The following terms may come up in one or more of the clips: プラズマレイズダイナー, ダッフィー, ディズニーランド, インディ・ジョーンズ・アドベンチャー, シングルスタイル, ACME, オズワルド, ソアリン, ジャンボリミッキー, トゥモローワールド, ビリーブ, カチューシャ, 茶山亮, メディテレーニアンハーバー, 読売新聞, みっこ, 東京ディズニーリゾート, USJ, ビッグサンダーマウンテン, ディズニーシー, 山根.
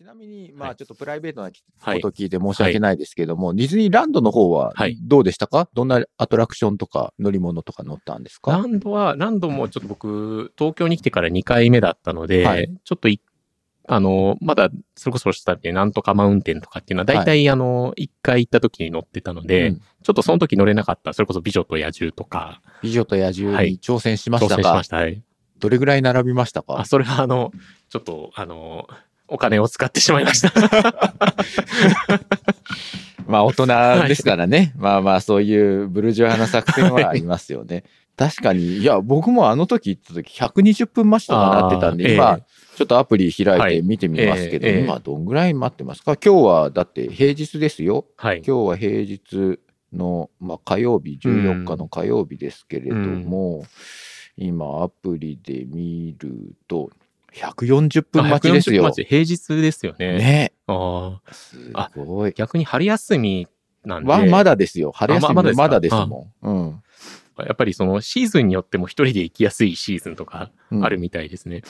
ちなみに、まあちょっとプライベートなことを聞いて申し訳ないですけども、ディズニーランドの方はどうでしたか？どんなアトラクションとか乗り物とか乗ったんですか？ランドもちょっと僕、東京に来てから2回目だったので、ちょっとまだそれこそしたってなんとかマウンテンとかっていうのは大体1回行った時に乗ってたので、ちょっとその時乗れなかった、それこそ美女と野獣とか。美女と野獣に挑戦しましたか？挑戦しました。どれぐらい並びましたか？それはちょっとお金を使ってしまいましたまあ大人ですからね、まあそういうブルジョアな作戦はありますよね、確かに。いや僕も時行った時120分待ちとかなってたんで、今ちょっとアプリ開いて見てみますけど、今どんぐらい待ってますか？今日はだって平日ですよ、今日は平日の、火曜日、14日の火曜日ですけれども、今アプリで見ると140分待ちですよ。平日ですよね。すごい。逆に春休みなんではまだですよ。春休みまだですもん。やっぱりそのシーズンによっても一人で行きやすいシーズンとかあるみたいですね。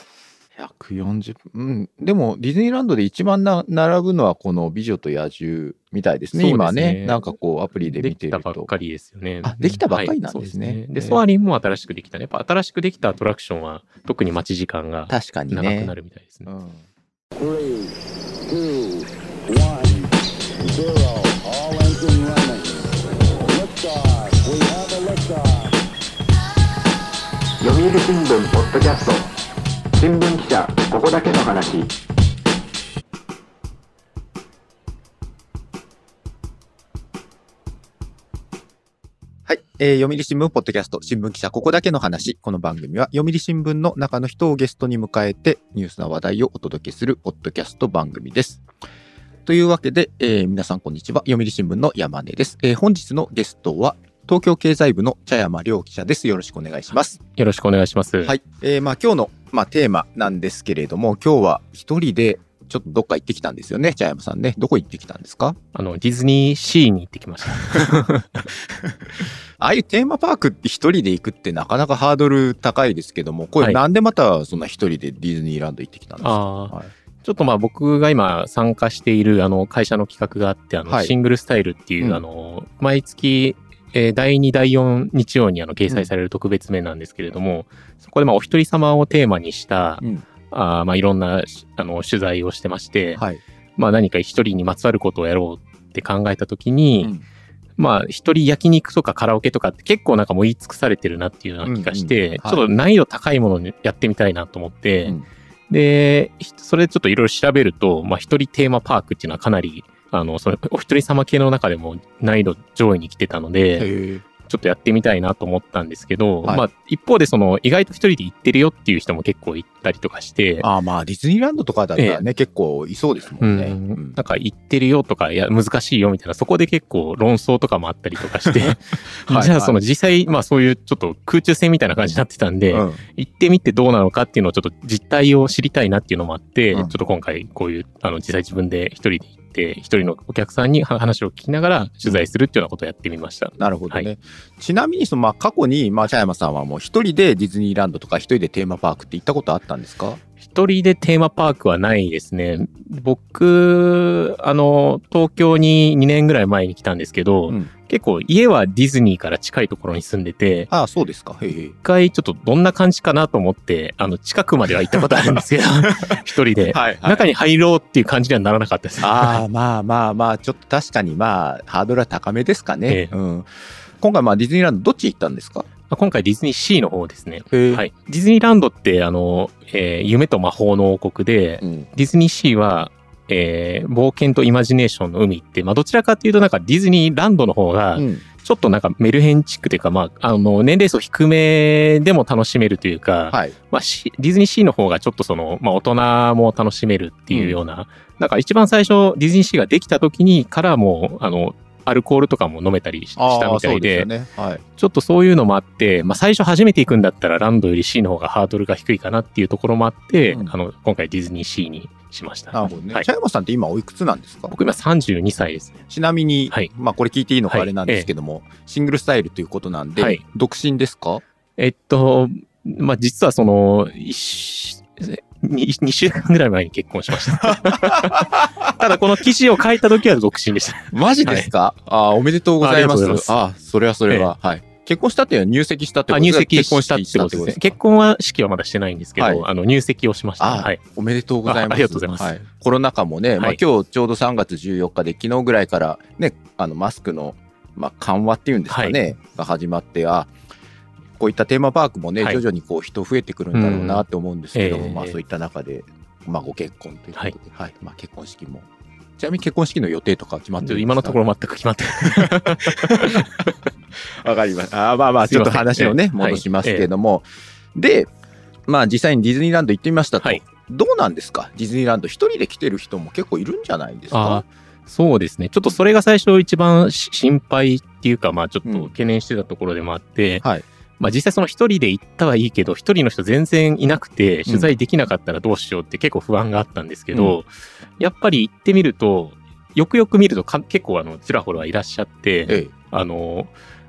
140分。でもディズニーランドで一番並ぶのはこの美女と野獣みたいですね。今ね、なんかこうアプリで見てると。できたばっかりですよね。できたばっかりなんですね。で、ソアリンも新しくできたね。やっぱ新しくできたアトラクションは特に待ち時間が長くなるみたいですね。読売新聞ポッドキャスト、新聞記者ここだけの話。読売新聞ポッドキャスト、新聞記者ここだけの話。この番組は読売新聞の中の人をゲストに迎えてニュースな話題をお届けするポッドキャスト番組です。というわけで、皆さんこんにちは。読売新聞の山根です。本日のゲストは東京経済部の茶山亮記者です。よろしくお願いします。よろしくお願いします。今日のテーマなんですけれども、今日は一人でちょっとどっか行ってきたんですよね、茶山さんね。どこ行ってきたんですか？ディズニーシーに行ってきましたああいうテーマパークって一人で行くってなかなかハードル高いですけども、これなんでまたそんな一人でディズニーランド行ってきたんですか？ちょっと僕が今参加している会社の企画があって、シングルスタイルっていう、毎月第2、第4日曜に掲載される特別名なんですけれども、そこでお一人様をテーマにした、いろんな取材をしてまして、何か一人にまつわることをやろうって考えたときに、一人焼肉とかカラオケとかって結構なんかもう言い尽くされてるなっていうような気がして、ちょっと難易度高いものにやってみたいなと思って、で、それちょっといろいろ調べると、一人テーマパークっていうのはかなり、そのお一人様系の中でも難易度上位に来てたので、ちょっとやってみたいなと思ったんですけど、一方で意外と一人で行ってるよっていう人も結構行ったりとかして、ディズニーランドとかだったらね、結構いそうですもんね。なんか行ってるよとか、いや難しいよみたいな、そこで結構論争とかもあったりとかしてじゃあ実際そういうちょっと空中戦みたいな感じになってたんで、行ってみてどうなのかっていうのをちょっと実態を知りたいなっていうのもあって、ちょっと今回こういう実際自分で一人で行って一人のお客さんに話を聞きながら取材するっていうようなことをやってみました。なるほどね。ちなみに過去に茶山さんはもう一人でディズニーランドとか一人でテーマパークって行ったことあったんですか？一人でテーマパークはないですね。僕東京に2年ぐらい前に来たんですけど、結構家はディズニーから近いところに住んでて、そうですか。一回ちょっとどんな感じかなと思って近くまでは行ったことあるんですけど一人で中に入ろうっていう感じにはならなかったです。まあちょっと確かにハードルは高めですかね。今回ディズニーランドどっち行ったんですか？今回ディズニーシーの方ですね。ディズニーランドって夢と魔法の王国で、ディズニーシーは、冒険とイマジネーションの海って、どちらかというとなんかディズニーランドの方が、ちょっとなんかメルヘンチックというか、年齢層低めでも楽しめるというか、ディズニーシーの方がちょっと大人も楽しめるっていうような、なんか一番最初ディズニーシーができた時にからもう、アルコールとかも飲めたりしたみたい で、ね、ちょっとそういうのもあって、最初初めて行くんだったらランドよりシーの方がハードルが低いかなっていうところもあって、今回ディズニーシーにしました。なるほどね。茶山さんって今おいくつなんですか？僕今32歳ですね。ちなみに、これ聞いていいのかあれなんですけども、シングルスタイルということなんで、独身ですか？実は2週間ぐらい前に結婚しました。ただこの記事を書いた時は独身でした。マジですか？はい、あ、おめでとうございます。あ、それはそれは、はい。結婚したっていうのは入籍したってことですか？結婚したってことですね。結婚は式はまだしてないんですけど、はい、入籍をしました。はい。おめでとうございます。ありがとうございます。はい、コロナ禍もね、まあ、今日ちょうど3月14日で、昨日ぐらいからね、マスクの、まあ、緩和っていうんですかね、はい、が始まって、あ、こういったテーマパークもね、はい、徐々にこう人増えてくるんだろうなって思うんですけど、まあ、そういった中で、まあ、ご結婚ということで、はいはい、まあ、結婚式も。ちなみに結婚式の予定とか決まってるんですか？今のところ全く決まってない。わかります。あ、まあまあ、ちょっと話をね、戻しますけれども。で、まあ実際にディズニーランド行ってみましたと。はい、どうなんですか？ディズニーランド一人で来てる人も結構いるんじゃないですか？そうですね。ちょっとそれが最初一番心配っていうか、まあちょっと懸念してたところでもあって、うん、はい、まあ実際その一人で行ったはいいけど、一人の人全然いなくて取材できなかったらどうしようって結構不安があったんですけど、うん、やっぱり行ってみると、よくよく見ると結構ちらほらいらっしゃって、ええ、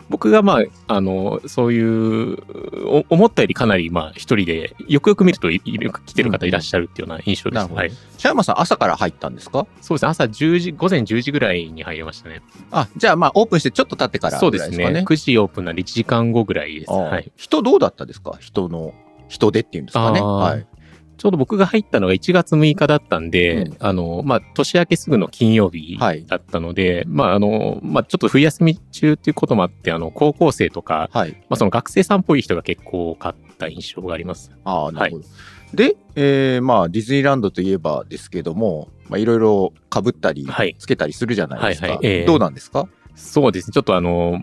僕がまあそういう思ったよりかなりまあ一人でよくよく見ると来てる方いらっしゃるっていうような印象です。はい。シャーマンさん朝から入ったんですか？そうですね。朝10時、午前10時ぐらいに入りましたね。あ、じゃあまあオープンしてちょっと経ってからぐらいですかね。そうですね。9時オープンなんで1時間後ぐらいです。はい。人どうだったですか？人出っていうんですかね。はい。ちょうど僕が入ったのが1月6日だったんで、うん、まあ、年明けすぐの金曜日だったので、はい、まあ、まあ、ちょっと冬休み中っていうこともあって、高校生とか、はい、まあ、その学生さんっぽい人が結構多かった印象があります。ああ、なるほど。はい、で、まあ、ディズニーランドといえばですけども、まあ、いろいろ被ったり、つけたりするじゃないですか。はいはいはい、どうなんですか？そうですね。ちょっと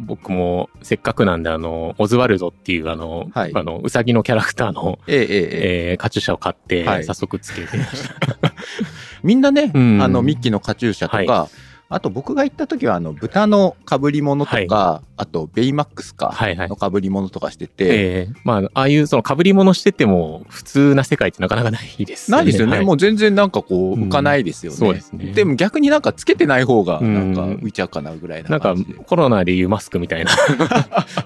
僕もせっかくなんで、オズワルドっていうはい、うさぎのキャラクターの、カチューシャを買って、はい、早速つけてました。みんなね、うん、ミッキーのカチューシャとか、はい、あと僕が行った時は、豚の被り物とか、はい、あとベイマックスか、の被り物とかしてて、はいはい、まあ、ああいうその被り物してても、普通な世界ってなかなかないですよね。ないですよね。はい、もう全然なんかこう、浮かないですよね。うん、そうですね。でも逆になんかつけてない方が、なんか浮いちゃうかなぐらいな感じで、うん。なんかコロナでいうマスクみたいな。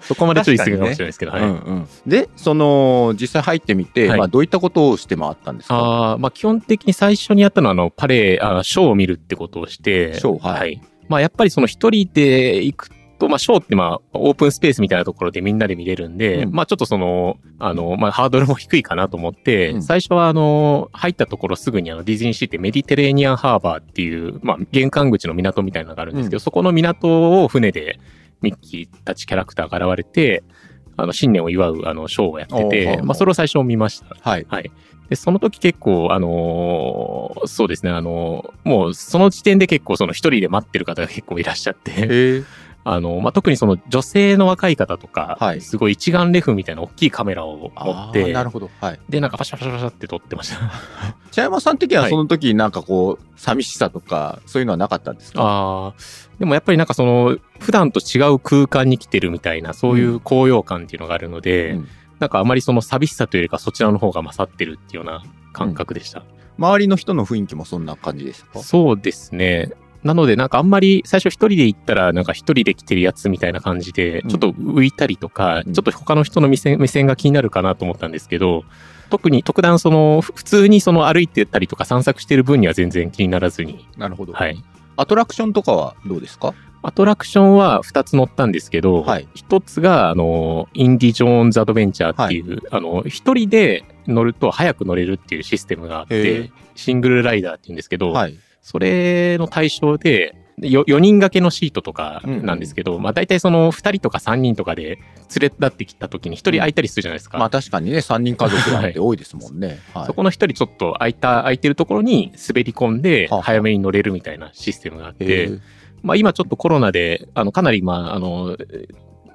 そこまで注意するかもしれないですけど、ね、はい、うんうん。で、実際入ってみて、はい、まあ、どういったことをして回ったんですか？あ、まあ、基本的に最初にやったのは、ショーを見るってことをして、ショー、はい。はい。まあ、やっぱりその一人で行くと、まあ、ショーってまあ、オープンスペースみたいなところでみんなで見れるんで、うん、まあ、ちょっとまあ、ハードルも低いかなと思って、うん、最初は入ったところすぐにディズニーシーってメディテレーニアンハーバーっていう、まあ、玄関口の港みたいなのがあるんですけど、うん、そこの港を船でミッキーたちキャラクターが現れて、新年を祝うショーをやってて、まあ、それを最初見ました。はい。はい。で、その時結構、そうですね、もうその時点で結構その一人で待ってる方が結構いらっしゃって、まあ、特にその女性の若い方とか、はい、すごい一眼レフみたいな大きいカメラを持って、なるほど。はい。で、なんかパシャパシャパシャって撮ってました。茶山さん的にはその時なんかこう、寂しさとか、そういうのはなかったんですか？ああ。でもやっぱりなんか普段と違う空間に来てるみたいな、そういう高揚感っていうのがあるので、うん、なんかあまりその寂しさというよりかそちらの方が勝ってるっていうような感覚でした。うん、周りの人の雰囲気もそんな感じですか？そうですね。なのでなんかあんまり最初一人で行ったらなんか一人で来てるやつみたいな感じでちょっと浮いたりとか、うん、ちょっと他の人の目線が気になるかなと思ったんですけど、特段普通に歩いてたりとか散策してる分には全然気にならずに。なるほど。はい。アトラクションとかはどうですか？アトラクションは2つ乗ったんですけど、はい、1つが、インディ・ジョーンズ・アドベンチャーっていう、はい、1人で乗ると早く乗れるっていうシステムがあって、シングルライダーっていうんですけど、はい、それの対象で、4人掛けのシートとかなんですけど、まあ大体2人とか3人とかで連れ立ってきた時に1人空いたりするじゃないですか。まあ確かにね、3人家族なんて多いですもんね。はいはい、そこの1人ちょっと空いてるところに滑り込んで早めに乗れるみたいなシステムがあって、まあ今ちょっとコロナでかなりまあ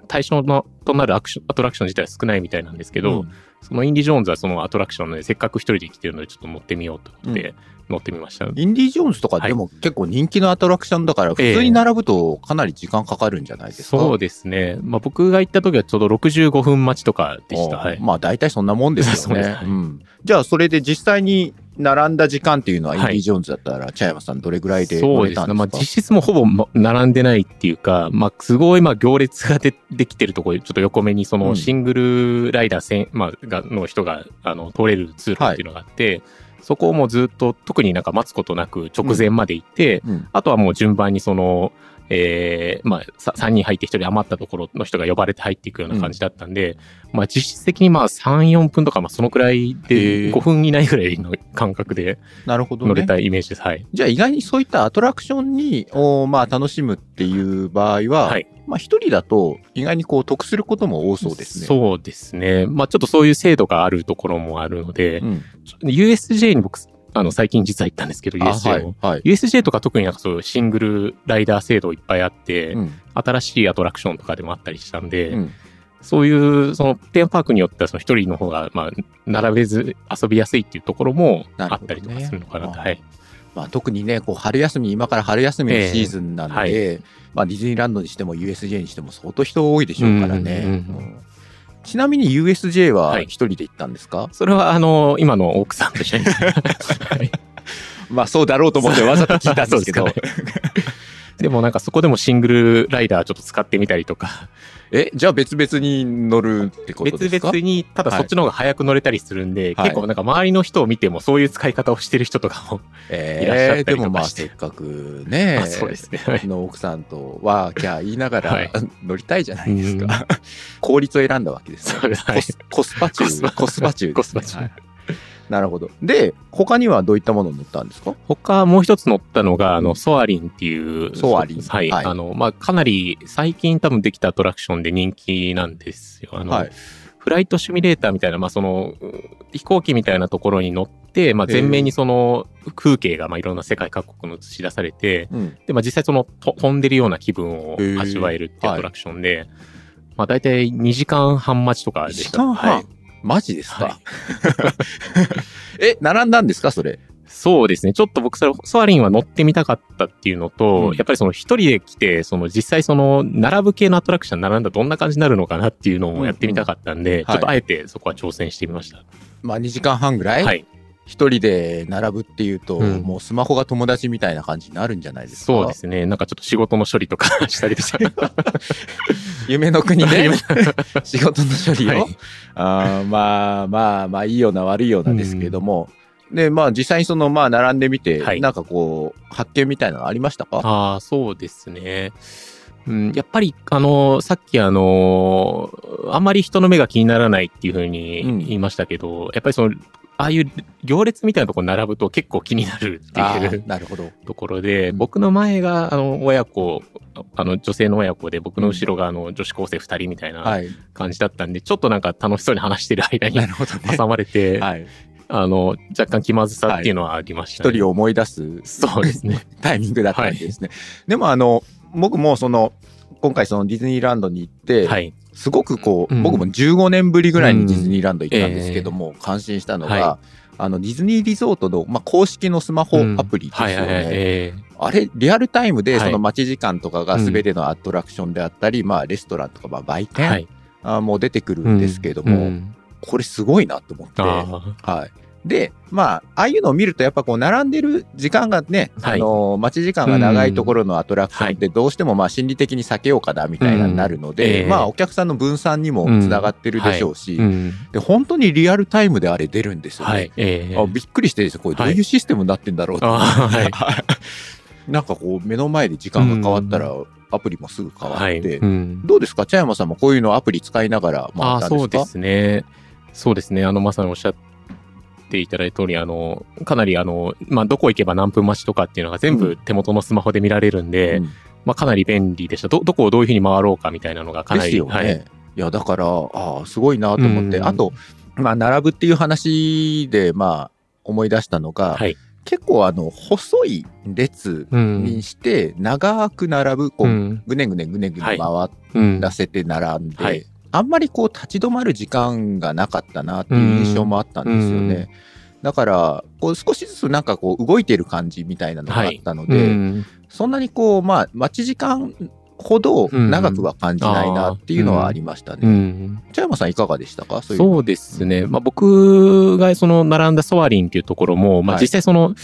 対象となるアトラクション自体は少ないみたいなんですけど、うん、そのインディ・ジョーンズはそのアトラクションでせっかく一人で来てるのでちょっと乗ってみようと思って乗ってみました。うん、インディ・ジョーンズとかでも結構人気のアトラクションだから普通に並ぶとかなり時間かかるんじゃないですか？そうですね。まあ、僕が行った時はちょうど65分待ちとかでした。はい、まあ大体そんなもんですよね。そうですね。うん、じゃあそれで実際に並んだ時間っていうのは、インディ・ジョーンズだったら、茶山さん、どれぐらいで乗れたんですか？そうですね、まあ、実質もほぼ並んでないっていうか、まあ、すごいまあ行列が できてるところ、ちょっと横目に、そのシングルライダー線、まあ、の人が通れる通路っていうのがあって、はい、そこをもうずっと、特になんか待つことなく、直前まで行って、うんうん、あとはもう順番にその、まあ、3人入って1人余ったところの人が呼ばれて入っていくような感じだったんで、まあ、実質的にまあ3、4分とかまあそのくらいで5分以内ぐらいの感覚で乗れたイメージです、はい、じゃあ意外にそういったアトラクションにまあ楽しむっていう場合は、はい、まあ、1人だと意外にこう得することも多そうですね。そうですね、まあ、ちょっとそういう制度があるところもあるので、うん、USJ に僕最近実は行ったんですけど USJ も、はいはい、USJ とか特になんかそういうシングルライダー制度いっぱいあって、うん、新しいアトラクションとかでもあったりしたんで、うん、そういうそのテーマパークによっては一人の方がまあ並べず遊びやすいっていうところもあったりとかするのかなと、ね、はい、まあ、特にねこう春休み、今から春休みのシーズンなんで、はい、まあ、ディズニーランドにしても USJ にしても相当人多いでしょうからね、うんうんうん。ちなみに USJ は一人で行ったんですか？はい、それは今の奥さんと一緒にまあそうだろうと思ってわざと聞いたんですけどでもなんかそこでもシングルライダーちょっと使ってみたりとかじゃあ別々に乗るってことですか？別々に、ただそっちの方が早く乗れたりするんで、はい、結構なんか周りの人を見てもそういう使い方をしてる人とかもいらっしゃったりとかして、でもまあせっかくね、そうですね、はい、の奥さんとワーキャー言いながら、はい、乗りたいじゃないですか、うん、効率を選んだわけです、ね、はい、コスパ中ですね、はい、なるほど。で他にはどういったものに乗ったんですか？他もう一つ乗ったのがソアリンっていうはい、はい、まあ、かなり最近多分できたアトラクションで人気なんですよ。はい、フライトシミュレーターみたいな、まあ、その飛行機みたいなところに乗って、まあ、前面にその風景がまあいろんな世界各国の映し出されて、で、まあ、実際その飛んでるような気分を味わえるっていうアトラクションで、はい、まあ、大体2時間半待ちとかでした。2時間半、はい、マジですか、はい、並んだんですかそれ？そうですね、ちょっと僕ソアリンは乗ってみたかったっていうのと、うん、やっぱりその一人で来てその実際その並ぶ系のアトラクション並んだらどんな感じになるのかなっていうのをやってみたかったんで、うんうん、ちょっとあえてそこは挑戦してみました。はい、まあ2時間半ぐらい、はい、一人で並ぶっていうと、うん、もうスマホが友達みたいな感じになるんじゃないですか？そうですね、なんかちょっと仕事の処理とかしたりとか夢の国で仕事の処理を、はい、まあいいような悪いようなですけども、うん、でまあ実際にそのまあ並んでみて、はい、なんかこう発見みたいなのありましたか？あ、そうですね、うん、やっぱりさっきあんまり人の目が気にならないっていうふうに言いましたけど、うん、やっぱりそのああいう行列みたいなところに並ぶと結構気になるっていうところで、僕の前が親子、女性の親子で、僕の後ろが女子高生2人みたいな感じだったんで、ちょっとなんか楽しそうに話してる間に挟まれて、はい、若干気まずさっていうのはありましたね。はい、一人を思い出す、そうですね、タイミングだったんですね。はい、でも僕も今回そのディズニーランドに行って、はい、すごくこう、うん、僕も15年ぶりぐらいにディズニーランド行ったんですけども、感心したのが、はい、ディズニーリゾートの、まあ、公式のスマホアプリですよね、うん、はいはいはい、あれリアルタイムでその待ち時間とかが全てのアトラクションであったり、はい、まあ、レストランとか、まあ、売店、はい、も出てくるんですけども、うん、これすごいなと思って、はい。でまあ、ああいうのを見るとやっぱこう並んでる時間がね、はい、待ち時間が長いところのアトラクションってどうしてもまあ心理的に避けようかなみたいなになるので、まあ、お客さんの分散にもつながってるでしょうし、はい、で本当にリアルタイムであれ出るんですよね、はい、びっくりしてですね、これどういうシステムになってんだろうって、はいなんかこう目の前で時間が変わったらアプリもすぐ変わって、はい、うん、どうですか茶山さんもこういうのアプリ使いながら回ったんですか？そうですねまさにおっしゃっていただいた通り、かなりまあ、どこ行けば何分待ちとかっていうのが全部手元のスマホで見られるんで、うん、まあ、かなり便利でした。どこをどういうふうに回ろうかみたいなのがかなりですよね。はい、いやだからすごいなと思って、うん、あと、まあ、並ぶっていう話で、まあ、思い出したのが、はい、結構細い列にして長く並ぶ、こう、うん、ぐねぐね回らせて並んで、はい、うん、はい、あんまりこう立ち止まる時間がなかったなっていう印象もあったんですよね。うん、だからこう少しずつなんかこう動いてる感じみたいなのがあったので、はい、うん、そんなにこうまあ待ち時間ほど長くは感じないなっていうのはありましたね。うんうん、茶山さんいかがでしたか？そうですね。まあ、僕がその並んだソアリンっていうところも、まあ、実際その、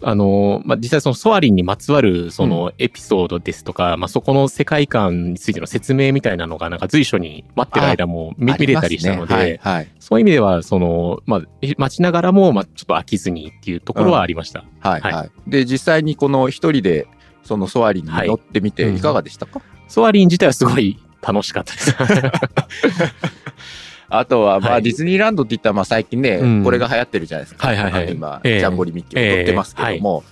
はい、実際そのソアリンにまつわるそのエピソードですとか、うん、まあ、そこの世界観についての説明みたいなのがなんか随所に待ってる間も見れたりしたので、ね、はいはい、そういう意味ではその、まあ、待ちながらもまあちょっと飽きずにっていうところはありました。うん、はいはいはい、で実際にこの一人でそのソアリンに乗ってみていかがでしたか？はい、うん、ソアリン自体はすごい楽しかったです。あとはまあディズニーランドっていったらまあ最近ね、はい、これが流行ってるじゃないですか。うん、はいはいはい、今、ジャンボリミッキーを撮ってますけども、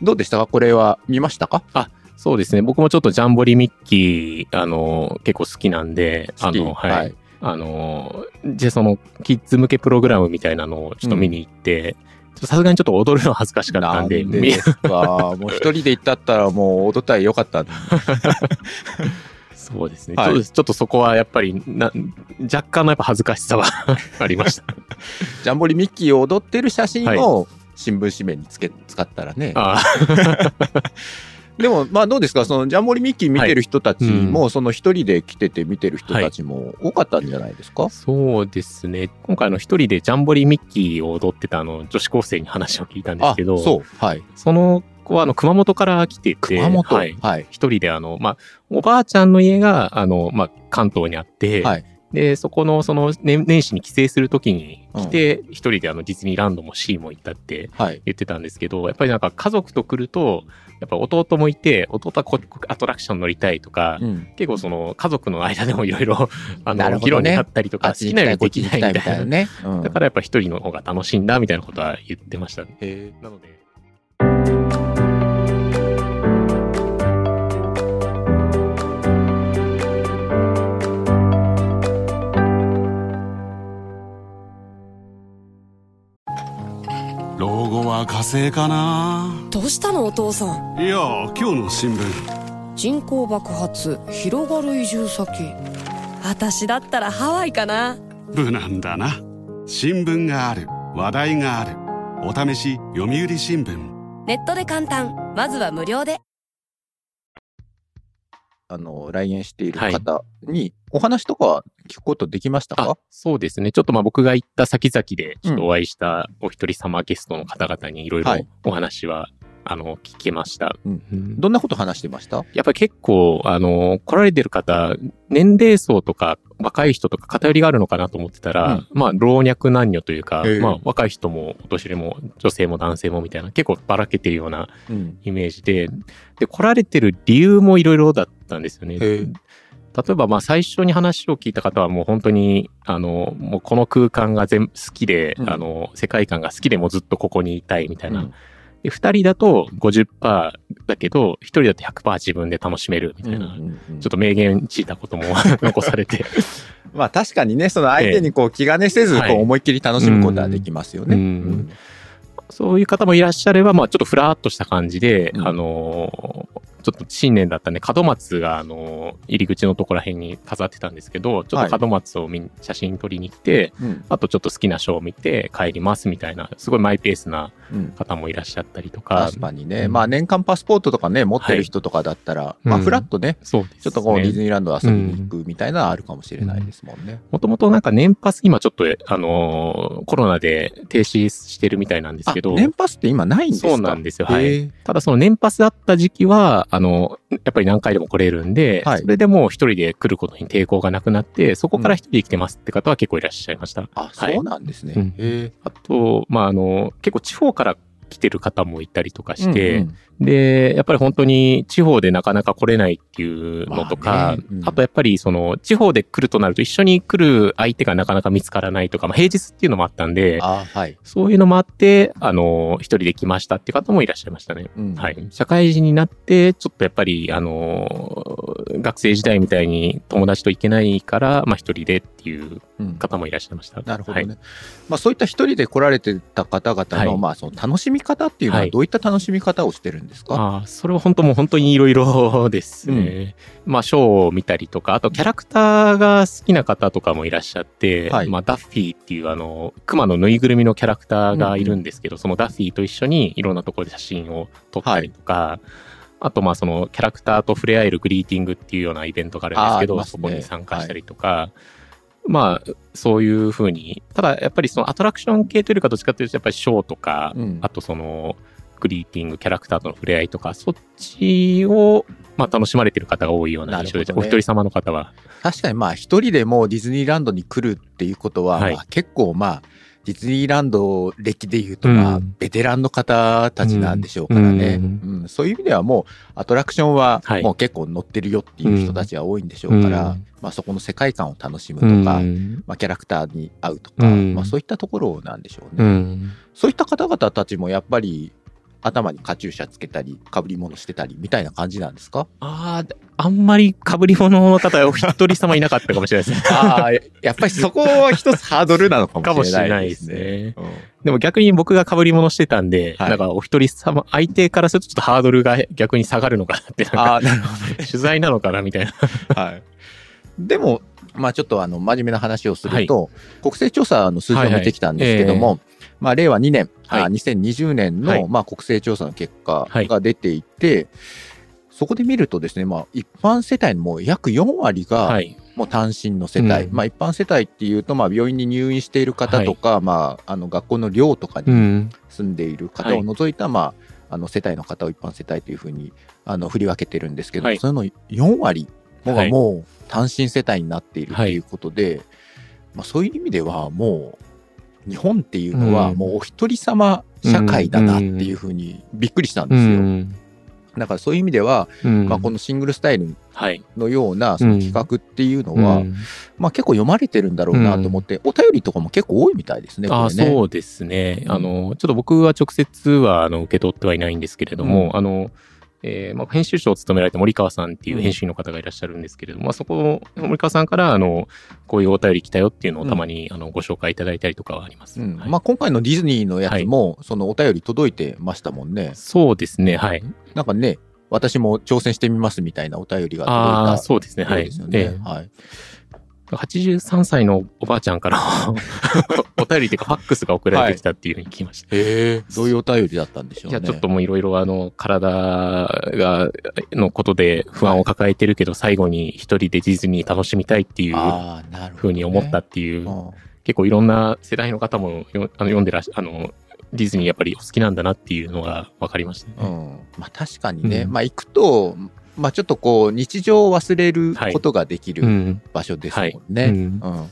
どうでしたか？これは見ましたか？あ、そうですね。僕もちょっとジャンボリミッキー結構好きなんで、はい。はい、じゃあそのキッズ向けプログラムみたいなのをちょっと見に行って、うん、さすがにちょっと踊るの恥ずかしかったんで。なんでですか？もう一人で行ったったらもう踊ったらよかったんだ。そうですね、はい、ちょっとそこはやっぱり若干のやっぱ恥ずかしさはありました。ジャンボリミッキーを踊ってる写真を新聞紙面に使ったらね。あでもまあどうですか、そのジャンボリミッキー見てる人たちもその一人で来てて見てる人たちも多かったんじゃないですか？はい、そうですね、今回一人でジャンボリミッキーを踊ってた女子高生に話を聞いたんですけど、そう、はい、その子は熊本から来てて、はいはい、一人でまあ、おばあちゃんの家がまあ、関東にあって、はい、でそこの年始に帰省するときに来て、うん、一人でディズニーランドもシーも行ったって言ってたんですけど、はい、やっぱりなんか家族と来るとやっぱ弟もいて、弟はアトラクション乗りたいとか、うん、結構その家族の間でもいろいろ議論になったりとか、好きなようにできないみたいなね、うん、だからやっぱ一人の方が楽しいんだみたいなことは言ってましたね。なので老後は火星かな。どうしたのお父さん。いや、今日の新聞。人口爆発、広がる移住先。私だったらハワイかな。無難だな。新聞がある、話題がある。お試し読売新聞。ネットで簡単、まずは無料で。来園している方にお話とかは聞くことできましたか？はい、そうですね。ちょっとまあ僕が行った先々でちょっとお会いしたお一人様ゲストの方々にいろいろお話は、はい、聞けました。うん、どんなこと話してました？やっぱり結構来られてる方、年齢層とか若い人とか偏りがあるのかなと思ってたら、うん、まあ老若男女というか、まあ、若い人もお年寄りも女性も男性もみたいな結構ばらけてるようなイメージで、うん、で来られてる理由もいろいろだったんですよね。例えばまあ最初に話を聞いた方はもう本当にもうこの空間が好きで、うん、世界観が好きでもうずっとここにいたいみたいな。うん、2人だと 50% だけど、1人だと 100% 自分で楽しめるみたいな、うんうんうん、ちょっと名言ちいたことも残されて。まあ確かにね、その相手にこう気兼ねせずこう思いっきり楽しむことはできますよね。はい、うんうんうん、そういう方もいらっしゃれば、まあ、ちょっとふらっとした感じで、うん、ちょっと新年だったんで門松が入り口のところら辺に飾ってたんですけど、ちょっと門松を写真撮りに来て、はい、うん、あとちょっと好きなショーを見て帰りますみたいな、すごいマイペースな方もいらっしゃったりとか、うん、確かにね、うん、まあ、年間パスポートとかね持ってる人とかだったら、はい、まあ、フラッとね、うん、そうですね、ちょっとこうディズニーランド遊びに行くみたいなのはあるかもしれないですもんね。もともとなんか年パス今ちょっとコロナで停止してるみたいなんですけど、年パスって今ないんですか？そうなんですよ、はい、ただその年パスあった時期はやっぱり何回でも来れるんで、はい、それでもう一人で来ることに抵抗がなくなって、そこから一人で来てますって方は結構いらっしゃいました。うん、あ、はい、そうなんですね。うん、あと、まあ、結構地方から来てる方もいたりとかして、うんうん、でやっぱり本当に地方でなかなか来れないっていうのとか、まあね、うん、あとやっぱりその地方で来るとなると一緒に来る相手がなかなか見つからないとか、まあ、平日っていうのもあったんで、あ、はい、そういうのもあって一人で来ましたって方もいらっしゃいましたね。うん、はい、社会人になってちょっとやっぱり学生時代みたいに友達と行けないから、まあ、一人でっていう方もいらっしゃいました。うん、なるほどね。はい、まあ、そういった一人で来られてた方々の、はい、まあ、その楽しみ方っていうのはどういった楽しみ方をしてるんですか？はい、あ、それは本当もう本当にいろいろですね。うん、まあ、ショーを見たりとか、あとキャラクターが好きな方とかもいらっしゃって、はい、まあ、ダッフィーっていうクマのぬいぐるみのキャラクターがいるんですけど、うんうん、そのダッフィーと一緒にいろんなところで写真を撮ったりとか、はい、あとまあそのキャラクターと触れ合えるグリーティングっていうようなイベントがあるんですけど、ね、そこに参加したりとか、はい、まあそういうふうに、ただやっぱりそのアトラクション系というかどっちかというとやっぱりショーとか、うん、あとそのグリーティング、キャラクターとの触れ合いとか、そっちをまあ楽しまれてる方が多いような印象で、ね、お一人様の方は確かにまあ一人でもディズニーランドに来るっていうことは、はい、まあ結構まあディズニーランド歴でいうと、まあうん、ベテランの方たちなんでしょうからね、うんうん、そういう意味ではもうアトラクションはもう結構乗ってるよっていう人たちが多いんでしょうから、うんまあ、そこの世界観を楽しむとか、うんまあ、キャラクターに会うとか、うんまあ、そういったところなんでしょうね、うん、そういった方々たちもやっぱり頭にカチューシャつけたり被り物してたりみたいな感じなんですか？あんまり被り物の方はお一人様いなかったかもしれないですねあやっぱりそこは一つハードルなのかもしれないですね、うん、でも逆に僕が被り物してたんで、はい、なんかお一人様相手からするとちょっとハードルが逆に下がるのかなってなるほど、ね、取材なのかなみたいな、はい、でもまあちょっと真面目な話をすると、はい、国勢調査の数字を見てきたんですけども、はいはいまあ、令和2年、はい、2020年の、はいまあ、国勢調査の結果が出ていて、はい、そこで見るとですね、まあ、一般世帯のもう約4割がもう単身の世帯、はいうんまあ、一般世帯っていうと、まあ、病院に入院している方とか、はいまあ、学校の寮とかに住んでいる方を除いた、うんはいまあ、世帯の方を一般世帯というふうに振り分けてるんですけど、はい、その4割がもう単身世帯になっているということで、はいまあ、そういう意味ではもう日本っていうのはもうお一人様社会だなっていうふうにびっくりしたんですよ、うんうん、だからそういう意味では、うんまあ、このシングルスタイルのようなその企画っていうのは、うんまあ、結構読まれてるんだろうなと思って、うん、お便りとかも結構多いみたいですね、これね。そうですねちょっと僕は直接は受け取ってはいないんですけれども、うんまあ、編集長を務められた森川さんっていう編集員の方がいらっしゃるんですけれども、まあ、そこ森川さんからこういうお便り来たよっていうのをたまにご紹介いただいたりとかはあります、うんはいまあ、今回のディズニーのやつも、はい、そのお便り届いてましたもんね。そうですね、はい、なんかね私も挑戦してみますみたいなお便りが届いた。あそうですね、はいはい、83歳のおばあちゃんからお便りというかファックスが送られてきたっていうふうに聞きました、はい、どういうお便りだったんでしょうね。いやちょっともういろいろ体がのことで不安を抱えてるけど最後に一人でディズニー楽しみたいっていうふうに思ったっていう、ね、結構いろんな世代の方も読んでらっしゃるディズニーやっぱりお好きなんだなっていうのが分かりましたね、うんまあ、確かにね、うんまあ、行くとまあ、ちょっとこう日常を忘れることができる場所ですもんね、はいうんはいうん、い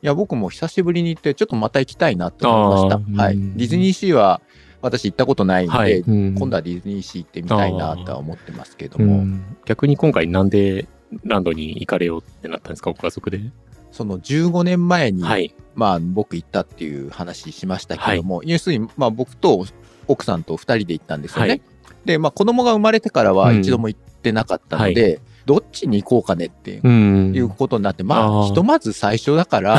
や僕も久しぶりに行ってちょっとまた行きたいなと思いました、はいうん、ディズニーシーは私行ったことないので、はいうん、今度はディズニーシー行ってみたいなとは思ってますけども、うん、逆に今回なんでランドに行かれようってなったんですか、ご家族で。その15年前に、はいまあ、僕行ったっていう話しましたけども、はい、要するにまあ僕と奥さんと2人で行ったんですよね、はい、で、まあ、子供が生まれてからは一度も行ってなかったので、はい、どっちに行こうかねっていうことになって、まあ、ひとまず最初だから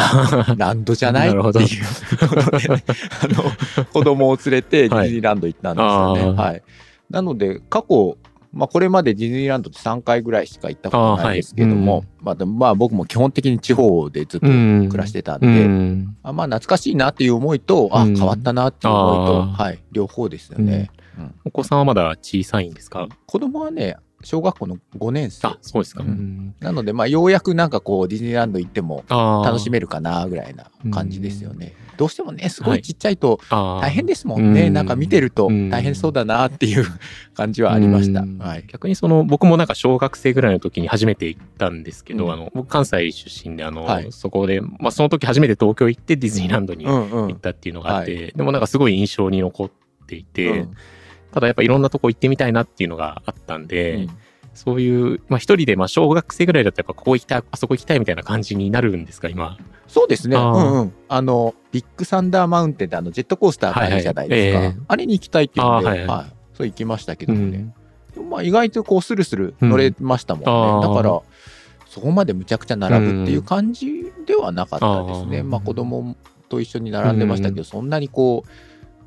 ランドじゃないっていうことで子供を連れてディズニーランド行ったんですよね、はいはい、なので過去、まあ、これまでディズニーランドって3回ぐらいしか行ったことないですけども、はいまあ、でもまあ僕も基本的に地方でずっと暮らしてたんで、うん、あまあ懐かしいなっていう思いと、あ変わったなっていう思いと、はい、両方ですよね、うん、お子さんはまだ小さいんですか。子供はね小学校の5年生。あ、そうですか。うん、なので、まあ、ようやくなんかこうディズニーランド行っても楽しめるかなぐらいな感じですよね。どうしてもねすごいちっちゃいと大変ですもんね、はい、なんか見てると大変そうだなっていう感じはありました、はい、逆にその僕もなんか小学生ぐらいの時に初めて行ったんですけど、うん、僕関西出身ではい、そこで、まあ、その時初めて東京行ってディズニーランドに行ったっていうのがあって、うんうんはい、でもなんかすごい印象に残っていて、うんただやっぱいろんなとこ行ってみたいなっていうのがあったんで、うん、そういう、まあ、一人でまあ小学生ぐらいだとやっぱここ行きたいあそこ行きたいみたいな感じになるんですか今。そうですね、うんうん、ビッグサンダーマウンテンってジェットコースターがあるじゃないですか、はいはいあれに行きたいっていうので、はいはい、そう行きましたけどもね、うんまあ、意外とこうスルスル乗れましたもんね、うん、だからそこまでむちゃくちゃ並ぶっていう感じではなかったですね、うんまあ、子供と一緒に並んでましたけど、うん、そんなにこう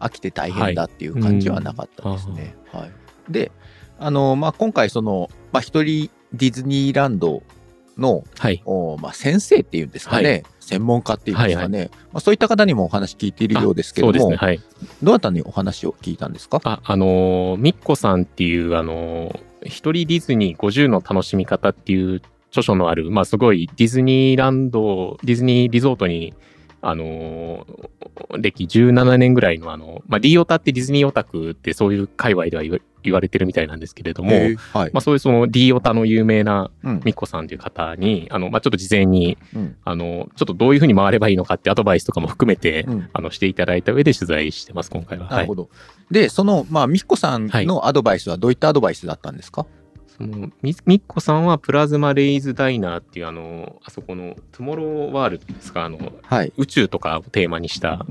飽きて大変だっていう感じはなかったですね、はいはい、でまあ、今回その、まあ、一人ディズニーランドの、はいまあ、先生っていうんですかね、はい、専門家っていうんですかね、はいはいまあ、そういった方にもお話聞いているようですけども、そうですね、はい、どなたにお話を聞いたんですか。みっこさんっていう一人ディズニー50の楽しみ方っていう著書のある、まあ、すごいディズニーランド、ディズニーリゾートに、歴17年ぐらいの、まあ、D オタってディズニーオタクってそういう界隈では言われてるみたいなんですけれども、はい、まあ、そういうその D オタの有名なみっこさんという方に、まあ、ちょっと事前に、ちょっとどういうふうに回ればいいのかってアドバイスとかも含めて、していただいた上で取材してます、今回は。なるほど。で、その、まあ、みっこさんのアドバイスはどういったアドバイスだったんですか？みっこさんはプラズマレイズダイナーっていうあそこのトゥモローワールドですか、はい、宇宙とかをテーマにした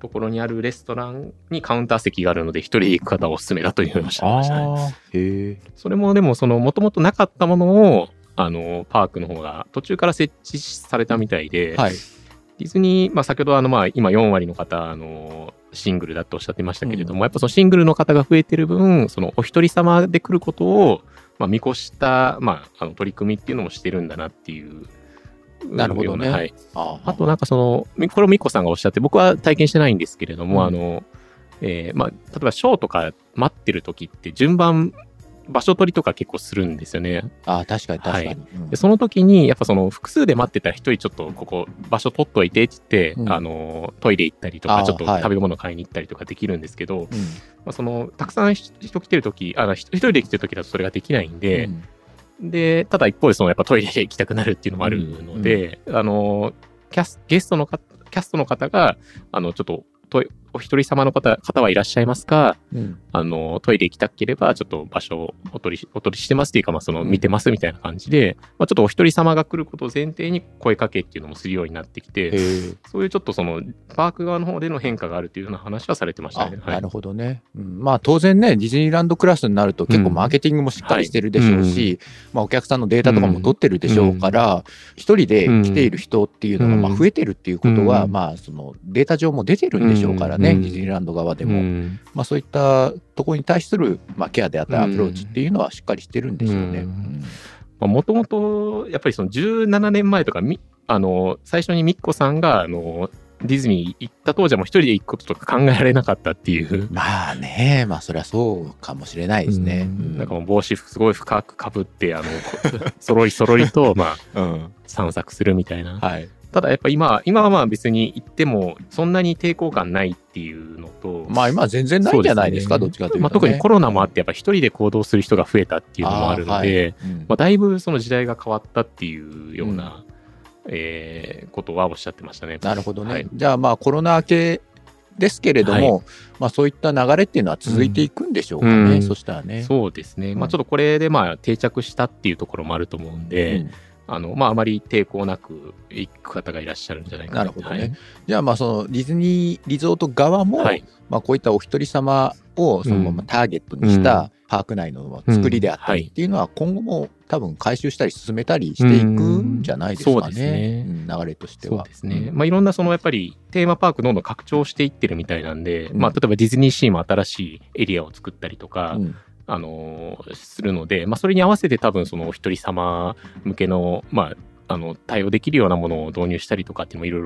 ところにあるレストランにカウンター席があるので一人で行く方はおすすめだというふうにおっしゃいましたね。それもでももともとなかったものをパークの方が途中から設置されたみたいで、はい、ディズニー、まあ、先ほどまあ今4割の方シングルだっておっしゃってましたけれども、やっぱそのシングルの方が増えてる分お一人様で来ることをまあ、見越した、まあ、取り組みっていうのもしてるんだなっていう。なるほどね。はい、あとなんかこれもみっこさんがおっしゃって、僕は体験してないんですけれども、まあ、例えばショーとか待ってる時って順番場所取りとか結構するんですよね。あ、確かに確かに、はい、でその時にやっぱ複数で待ってたら一人ちょっとここ場所取っといてって言って、トイレ行ったりとかちょっと食べ物買いに行ったりとかできるんですけど、はい、まあ、たくさん人来てる時一人で来てる時だとそれができないんで、でただ一方でやっぱトイレ行きたくなるっていうのもあるので、キャストの方がちょっとお一人様の方はいらっしゃいますか、トイレ行きたければちょっと場所をお取りしてますっていうか、まあ、見てますみたいな感じで、まあ、ちょっとお一人様が来ることを前提に声かけっていうのもするようになってきて、そういうちょっとパーク側の方での変化があるっていうような話はされてましたね。はい、なるほどね。まあ、当然ね、ディズニーランドクラスになると結構マーケティングもしっかりしてるでしょうし、まあ、お客さんのデータとかも取ってるでしょうから、一人で来ている人っていうのが増えてるっていうことは、まあ、データ上も出てるんでしょうからね。ディズニーランド側でも、まあ、そういったところに対する、まあ、ケアであったりアプローチっていうのはしっかりしてるんですよね。もともとやっぱり17年前とか最初にみっこさんがディズニー行った当時はもう一人で行くこととか考えられなかったっていう。まあね、まあそりゃそうかもしれないですね。なんかもう帽子すごい深くかぶってそろりそろりと、まあ散策するみたいな。はい、ただやっぱ今はまあ別に行ってもそんなに抵抗感ないっていうのと、まあ今は全然ないんじゃないですか、どっちかというと、ね。まあ、特にコロナもあってやっぱ一人で行動する人が増えたっていうのもあるので、はい、まあ、だいぶ時代が変わったっていうような、ことはおっしゃってましたね。なるほどね。はい、じゃあまあコロナ明けですけれども、はい、まあ、そういった流れっていうのは続いていくんでしょうかね。そしたらね。そうですね。まあ、ちょっとこれでまあ定着したっていうところもあると思うんで。まあ、あまり抵抗なく行く方がいらっしゃるんじゃないかな。なるほどね。はい、じゃあ、まあディズニーリゾート側も、はい、まあ、こういったお一人様をまあターゲットにしたパーク内の作りであったりっていうのは今後も多分回収したり進めたりしていくんじゃないですかね、流れとしては。そうですね。まあ、いろんなやっぱりテーマパークどんどん拡張していってるみたいなんで、まあ、例えばディズニーシーも新しいエリアを作ったりとか、するので、まあ、それに合わせて多分お一人様向けの、まあ、対応できるようなものを導入したりとかっていうのもいろ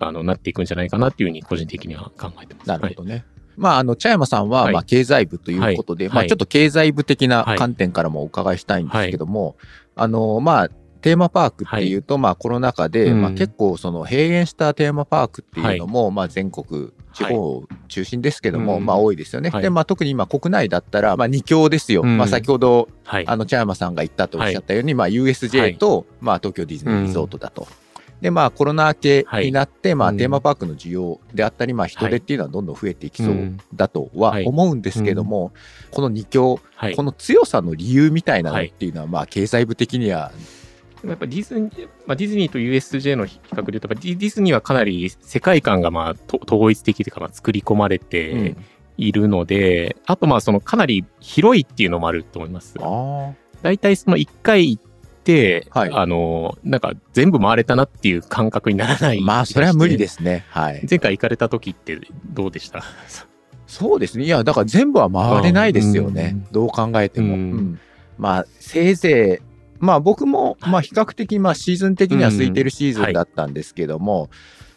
いろなっていくんじゃないかなっていうふうに個人的には考えてます。なるほどね。はい、まあ、茶山さんはまあ経済部ということで、はい、まあ、ちょっと経済部的な観点からもお伺いしたいんですけども、まあテーマパークっていうと、まあコロナ禍でまあ結構閉園したテーマパークっていうのもまあ全国地方中心ですけども、まあ多いですよね。で、まあ特に今国内だったらまあ2強ですよ。まあ先ほど茶山さんが言ったとおっしゃったように、まあ USJ とまあ東京ディズニーリゾートだと。で、まあコロナ明けになってまあテーマパークの需要であったりまあ人手っていうのはどんどん増えていきそうだとは思うんですけども、この2強、この強さの理由みたいなのっていうのはまあ経済部的にはやっぱディズニーと USJ の比較でいうと、ディズニーはかなり世界観がまあ統一的というか、まあ作り込まれているので、あとまあかなり広いっていうのもあると思います。大体1回行って、はい、なんか全部回れたなっていう感覚にならない。まあそれは無理ですね。はい、前回行かれた時ってどうでした？そうですね。いやだから全部は回れないですよね。どう考えても。まあせいぜい僕もまあ比較的まあシーズン的には空いてるシーズンだったんですけども、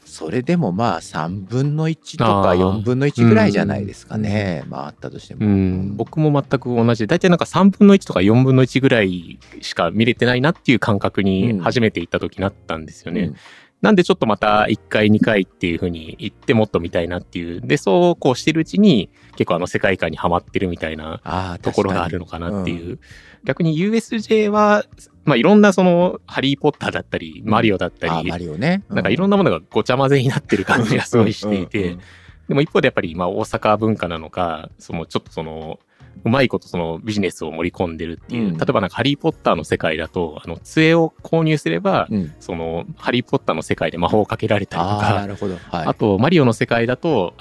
それでもまあ3分の1とか4分の1ぐらいじゃないですかね。まああったとしても、僕も全く同じで、大体なんか3分の1とか4分の1ぐらいしか見れてないなっていう感覚に初めて行った時になったんですよね、なんでちょっとまた1回2回っていう風に行ってもっと見たいなっていう、でそうこうしてるうちに結構世界観にはまってるみたいなところがあるのかなっていう、逆に USJ は、まあ、いろんなそのハリーポッターだったりマリオだったり、なんかいろんなものがごちゃ混ぜになってる感じがすごいしていてでも一方でやっぱりまあ大阪文化なのか、そのちょっとそのうまいことそのビジネスを盛り込んでるっていう、例えばなんかハリーポッターの世界だと杖を購入すれば、そのハリーポッターの世界で魔法をかけられたりとか、 なるほど、はい、あとマリオの世界だと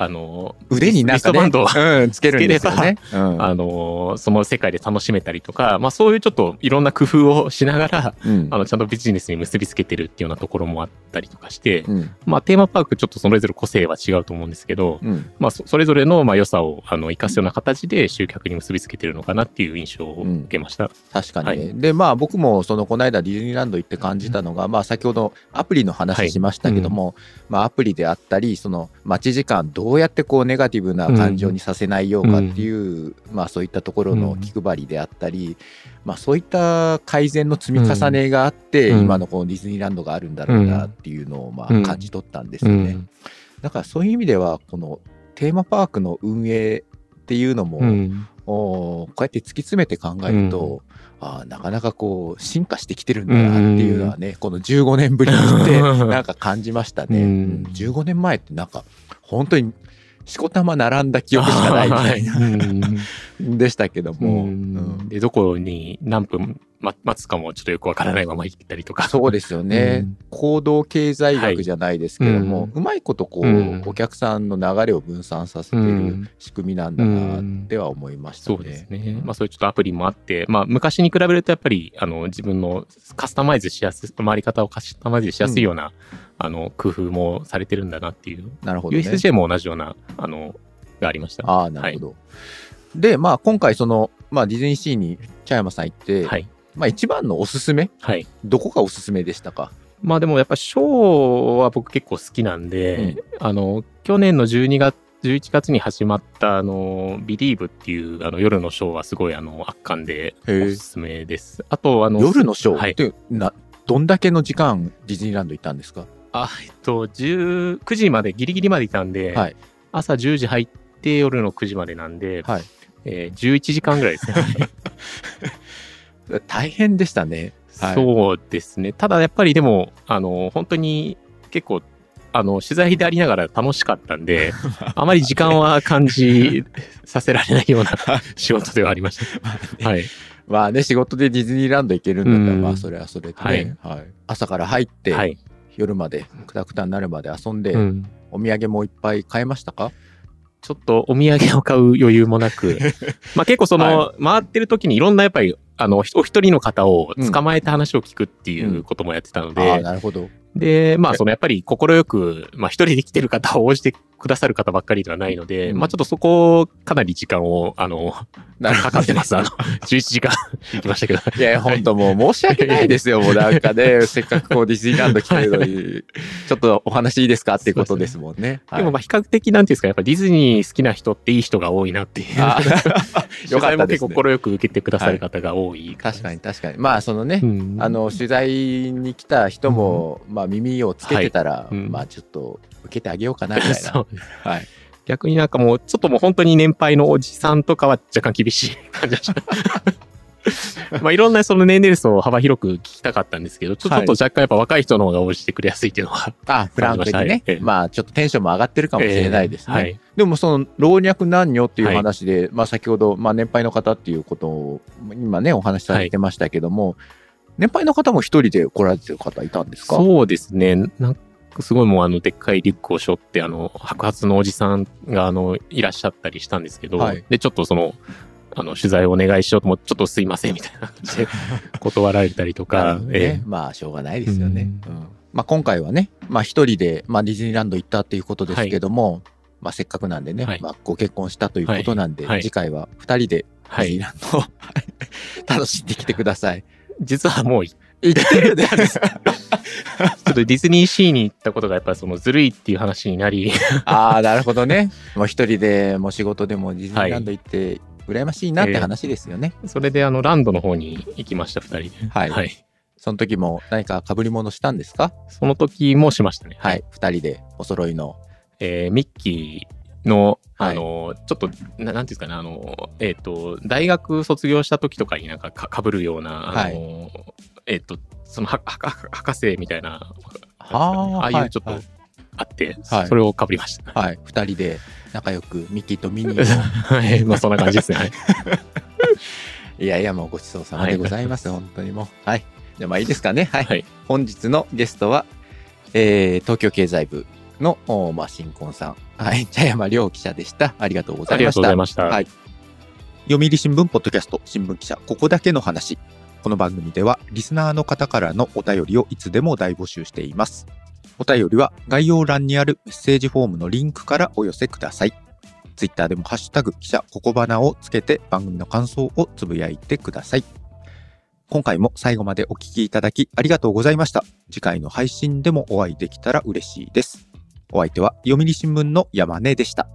腕にリストバンドをつければ、その世界で楽しめたりとか、まあ、そういうちょっといろんな工夫をしながら、ちゃんとビジネスに結びつけてるっていうようなところもあったりとかして、まあ、テーマパークちょっとそれぞれ個性は違うと思うんですけど、まあ、それぞれのまあ良さを生かすような形で集客に結びつけてるのかなっていう印象を受けました。確かに、でまあ僕もこの間ディズニーランド行って感じたのが、まあ先ほどアプリの話しましたけども、まあアプリであったり待ち時間どうやってネガティブな感情にさせないようかっていう、まあそういったところの気配りであったり、まあそういった改善の積み重ねがあって、今のこのディズニーランドがあるんだろうなっていうのをまあ感じ取ったんですよね。だからそういう意味ではこのテーマパークの運営っていうのも、こうやって突き詰めて考えると、なかなか進化してきてるんだなっていうのはね、この15年ぶりにしてなんか感じましたね。15年前ってなんか本当にしこたま並んだ記憶しかないみたいなでしたけども、でどこに何分待つかもちょっとよくわからないまま行ったりとか。そうですよね、行動経済学じゃないですけども、うまいことお客さんの流れを分散させてる仕組みなんだなっては思いましたね。そうですね、まあ、そういうちょっとアプリもあって、まあ、昔に比べるとやっぱり自分のカスタマイズしやすい回り方をカスタマイズしやすいような、工夫もされてるんだなっていう。なるほど、ね、USJ も同じようながありました。ああ、なるほど、でまあ今回ディズニーシーに茶山さん行って、まあ一番のおすすめ、どこがおすすめでしたか？まあでもやっぱショーは僕結構好きなんで、去年の12月11月に始まったビリーブっていう夜のショーはすごい圧巻でおすすめです。あと夜のショーって、どんだけの時間ディズニーランドいたんですか？19時までギリギリまでいたんで、朝10時入って夜の9時までなんで、11時間ぐらいですね。大変でしたね。そうですね。ただやっぱりでも本当に結構取材でありながら楽しかったんであまり時間は感じさせられないような仕事ではありました。まあね、仕事でディズニーランド行けるんだったら、まあそれはそれでね、朝から入って、夜までくたくたになるまで遊んで、お土産もいっぱい買えましたか？ちょっとお土産を買う余裕もなくまあ結構回ってる時にいろんなやっぱりお一人の方を捕まえて話を聞くっていうこともやってたので、なるほど。でまあやっぱり快く一人で来てる方を応じてくださる方ばっかりではないので、まあちょっとそこかなり時間をかかってます。11時間行きましたけどいや本当もう申し訳ないですよもうなんかねせっかくディズニーランド来てるのにちょっとお話いいですかっていうことですもんね。でもまあ比較的なんていうんですか、やっぱディズニー好きな人っていい人が多いなっていうよかったですね。結構快く受けてくださる方が多い。確かに確かに、まあ取材に来た人もまあ耳をつけてたら、まあちょっと受けてあげようかなみたいな逆になんかもうちょっともう本当に年配のおじさんとかは若干厳しい感じがしまあいろんな年齢層を幅広く聞きたかったんですけど、ちょっと若干やっぱ若い人の方が応じてくれやすいっていうのは、フランクにね、まあちょっとテンションも上がってるかもしれないですね。でも老若男女っていう話で、まあ先ほど、まあ、年配の方っていうことを今ねお話しされてましたけども、年配の方も一人で来られてる方いたんですか？そうですね、すごいもうでっかいリュックを背負って白髪のおじさんがいらっしゃったりしたんですけど、でちょっと取材をお願いしようともちょっとすいませんみたいな感じで断られたりとかまあしょうがないですよね。まあ今回はね、まあ一人でまあディズニーランド行ったっていうことですけども、まあせっかくなんでね、まあご結婚したということなんで、次回は二人でディズニーランドを楽しんできてください。実はもう行ってるんですょっとディズニーシーに行ったことがやっぱそのずるいっていう話になりああなるほどね。もう一人でも仕事でもディズニーランド行って羨ましいなって話ですよね。それでランドの方に行きました2人で。はい、はい、その時も何か被り物したんですか？その時もしましたね。はい、2人でお揃いの、ミッキーのちょっと何て言うんですかね、大学卒業した時とかになんか被るようなその博士みたいな、ああいうちょっとあって、はい、それを被りました。はい、はい、2人で仲良くミッキーとミニーのはい、まあ、そんな感じですね。いやいやもうごちそうさまでございます、はい、本当にもう、はい、じゃあまあいいですかね。はい、はい、本日のゲストは、東京経済部の新婚さん、はい、茶山亮記者でした。ありがとうございました。はい、読売新聞ポッドキャスト新聞記者ここだけの話。この番組ではリスナーの方からのお便りをいつでも大募集しています。お便りは概要欄にあるメッセージフォームのリンクからお寄せください。ツイッターでもハッシュタグ記者ここばなをつけて番組の感想をつぶやいてください。今回も最後までお聞きいただきありがとうございました。次回の配信でもお会いできたら嬉しいです。お相手は読売新聞の山根でした。